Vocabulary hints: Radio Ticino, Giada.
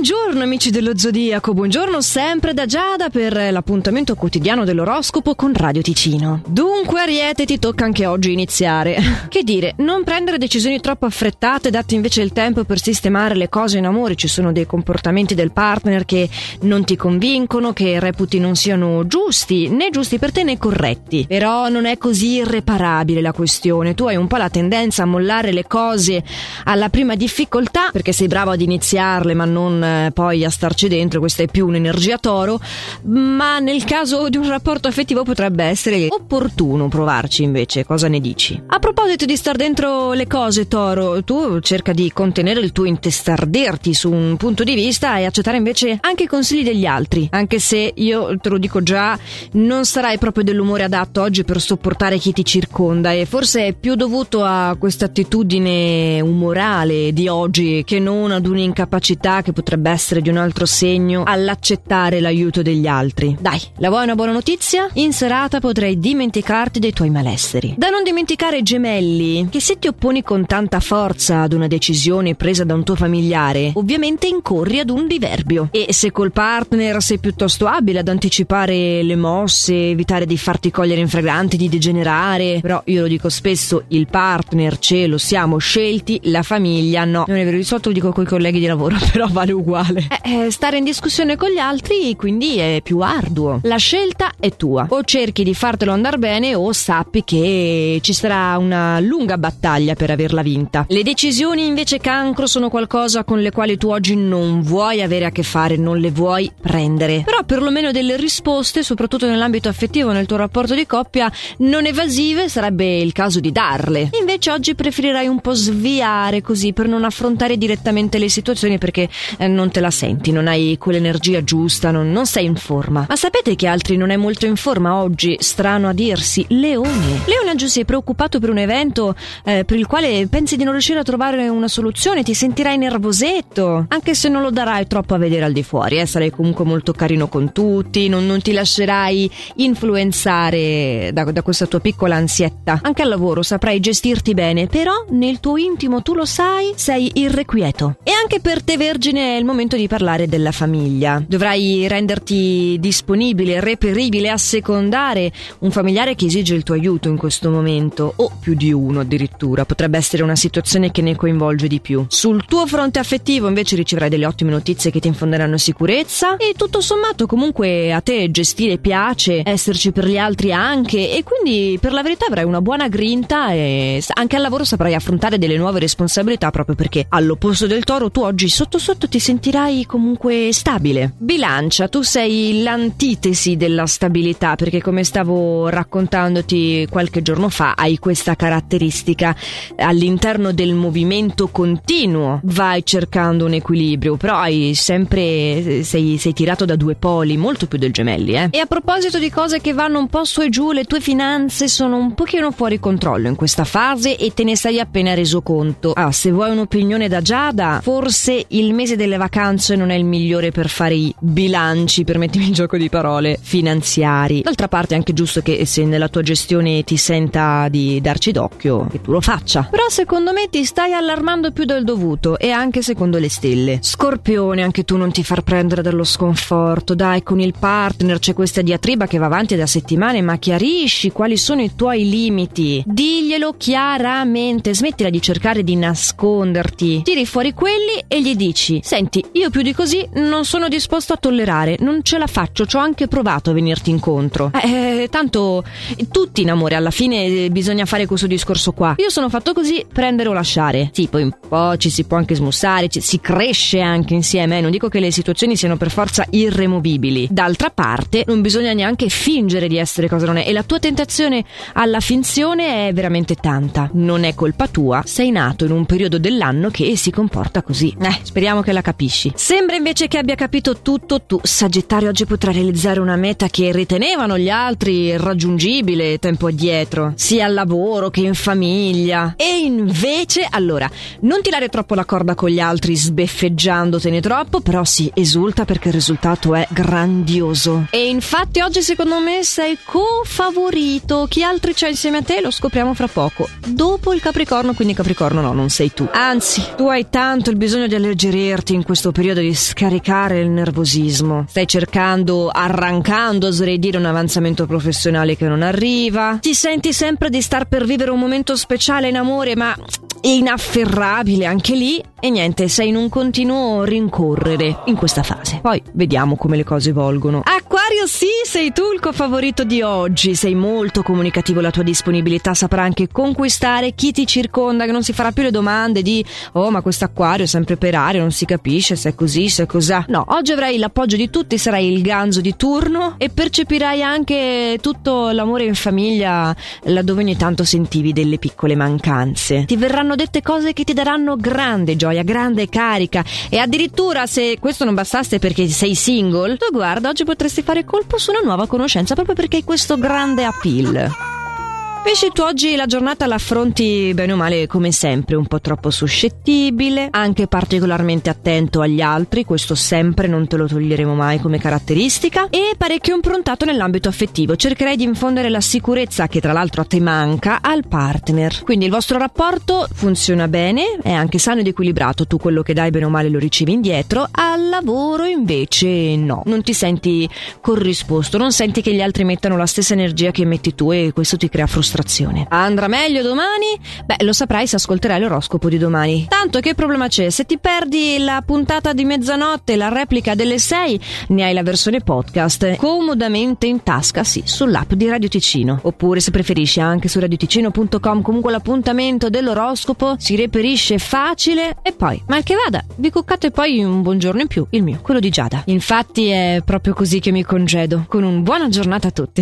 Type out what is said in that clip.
Buongiorno amici dello Zodiaco, buongiorno sempre da Giada per l'appuntamento quotidiano dell'oroscopo con Radio Ticino. Dunque Ariete, ti tocca anche oggi iniziare. Che dire, non prendere decisioni troppo affrettate, datti invece il tempo per sistemare le cose in amore. Ci sono dei comportamenti del partner che non ti convincono, che reputi non siano giusti, né giusti per te né corretti. Però non è così irreparabile la questione, tu hai un po' la tendenza a mollare le cose alla prima difficoltà, perché sei bravo ad iniziarle ma non poi a starci dentro. Questa è più un'energia Toro, ma nel caso di un rapporto affettivo potrebbe essere opportuno provarci invece, cosa ne dici? A proposito di star dentro le cose, Toro, tu cerca di contenere il tuo intestarderti su un punto di vista e accettare invece anche i consigli degli altri, anche se io te lo dico già, non sarai proprio dell'umore adatto oggi per sopportare chi ti circonda, e forse è più dovuto a questa attitudine umorale di oggi che non ad un'incapacità che potrebbe essere di un altro segno all'accettare l'aiuto degli altri. Dai, la vuoi una buona notizia? In serata potrai dimenticarti dei tuoi malesseri. Da non dimenticare, Gemelli, che se ti opponi con tanta forza ad una decisione presa da un tuo familiare, ovviamente incorri ad un diverbio, e se col partner sei piuttosto abile ad anticipare le mosse, evitare di farti cogliere in flagranti, di degenerare, però io lo dico spesso, il partner ce lo siamo scelti, la famiglia no. Non è vero, di solito lo dico coi colleghi di lavoro, però vale uguale. Stare in discussione con gli altri quindi è più arduo. La scelta è tua, o cerchi di fartelo andare bene o sappi che ci sarà una lunga battaglia per averla vinta. Le decisioni invece, Cancro, sono qualcosa con le quali tu oggi non vuoi avere a che fare, non le vuoi prendere, però perlomeno delle risposte, soprattutto nell'ambito affettivo, nel tuo rapporto di coppia, non evasive sarebbe il caso di darle. Invece oggi preferirai un po' sviare così per non affrontare direttamente le situazioni, perché non te la senti, non hai quell'energia giusta, non sei in forma. Ma sapete che altri non è molto in forma oggi? Strano a dirsi, Leone, oggi sei preoccupato per un evento per il quale pensi di non riuscire a trovare una soluzione, ti sentirai nervosetto, anche se non lo darai troppo a vedere al di fuori, sarai comunque molto carino con tutti, non ti lascerai influenzare da questa tua piccola ansietta. Anche al lavoro saprai gestirti bene, però nel tuo intimo, tu lo sai, sei irrequieto. E anche per te, Vergine, è il momento di parlare della famiglia. Dovrai renderti disponibile, reperibile, assecondare un familiare che esige il tuo aiuto in questo momento, o più di uno addirittura, potrebbe essere una situazione che ne coinvolge di più. Sul tuo fronte affettivo invece riceverai delle ottime notizie che ti infonderanno sicurezza, e tutto sommato comunque a te gestire piace, esserci per gli altri anche, e quindi per la verità avrai una buona grinta, e anche al lavoro saprai affrontare delle nuove responsabilità, proprio perché all'opposto del Toro tu oggi sotto sotto ti sentirai comunque stabile. Bilancia, tu sei l'antitesi della stabilità, perché come stavo raccontandoti qualche giorno fa hai questa caratteristica all'interno del movimento continuo, vai cercando un equilibrio, però hai sempre sei tirato da due poli, molto più del Gemelli. E a proposito di cose che vanno un po' su e giù, le tue finanze sono un pochino fuori controllo in questa fase e te ne sei appena reso conto. Se vuoi un'opinione da Giada, forse il mese delle vacanze non è il migliore per fare i bilanci, permettimi il gioco di parole, finanziari. D'altra parte è anche giusto che se nella tua gestione ti senta di darci d'occhio, che tu lo faccia, però secondo me ti stai allarmando più del dovuto, e anche secondo le stelle. Scorpione, anche tu non ti far prendere dallo sconforto, dai, con il partner c'è questa diatriba che va avanti da settimane, ma chiarisci quali sono i tuoi limiti, diglielo chiaramente, smettila di cercare di nasconderti, tiri fuori quelli e gli dici: senti, io più di così non sono disposto a tollerare, non ce la faccio, ci ho anche provato a venirti incontro. Tanto tutti in amore alla fine bisogna fare questo discorso qua, io sono fatto così, prendere o lasciare. Sì, poi un po' ci si può anche smussare, si cresce anche insieme, non dico che le situazioni siano per forza irremovibili. D'altra parte non bisogna neanche fingere di essere cosa non è, e la tua tentazione alla finzione è veramente tanta. Non è colpa tua, sei nato in un periodo dell'anno che si comporta così. Speriamo che la capisci. Sembra invece che abbia capito tutto tu, Sagittario. Oggi potrai realizzare una meta che ritenevano gli altri raggiungibile tempo addietro, sia al lavoro che in famiglia, e invece allora non tirare troppo la corda con gli altri sbeffeggiandotene troppo, però si esulta perché il risultato è grandioso. E infatti oggi secondo me sei cofavorito, chi altri c'è insieme a te lo scopriamo fra poco, dopo il Capricorno, quindi Capricorno no, non sei tu, anzi tu hai tanto il bisogno di alleggerirti in questo periodo di scaricare il nervosismo. Stai cercando, arrancando, sredire un avanzamento professionale che non arriva. Ti senti sempre di star per vivere un momento speciale in amore, ma inafferrabile anche lì. E niente, sei in un continuo rincorrere in questa fase. Poi vediamo come le cose evolgono. Acquario, sì, sei tu il cofavorito di oggi. Sei molto comunicativo, la tua disponibilità saprà anche conquistare chi ti circonda, che non si farà più le domande di "oh, ma questo acquario è sempre per aria, non si capisce se è così, se è cos'ha". No, oggi avrai l'appoggio di tutti, sarai il ganzo di turno e percepirai anche tutto l'amore in famiglia, laddove ogni tanto sentivi delle piccole mancanze. Ti verranno dette cose che ti daranno grande gioia, grande carica, e addirittura, se questo non bastasse perché sei single, tu guarda, oggi potresti fare colpo su una nuova conoscenza proprio perché hai questo grande appeal. Pesci, tu oggi la giornata l'affronti bene o male come sempre, un po' troppo suscettibile, anche particolarmente attento agli altri, questo sempre, non te lo toglieremo mai come caratteristica, e parecchio improntato nell'ambito affettivo. Cercherai di infondere la sicurezza, che tra l'altro a te manca, al partner. Quindi il vostro rapporto funziona bene, è anche sano ed equilibrato, tu quello che dai bene o male lo ricevi indietro. Al lavoro invece no, non ti senti corrisposto, non senti che gli altri mettano la stessa energia che metti tu, e questo ti crea frustrazione. Andrà meglio domani? Beh, lo saprai se ascolterai l'oroscopo di domani. Tanto che problema c'è? Se ti perdi la puntata di mezzanotte, la replica delle 6, ne hai la versione podcast comodamente in tasca, sì, sull'app di Radio Ticino. Oppure, se preferisci, anche su radioticino.com. Comunque l'appuntamento dell'oroscopo si reperisce facile. E poi, mal che vada, vi cuccate poi un buon giorno in più, il mio, quello di Giada. Infatti è proprio così che mi congedo, con una buona giornata a tutti.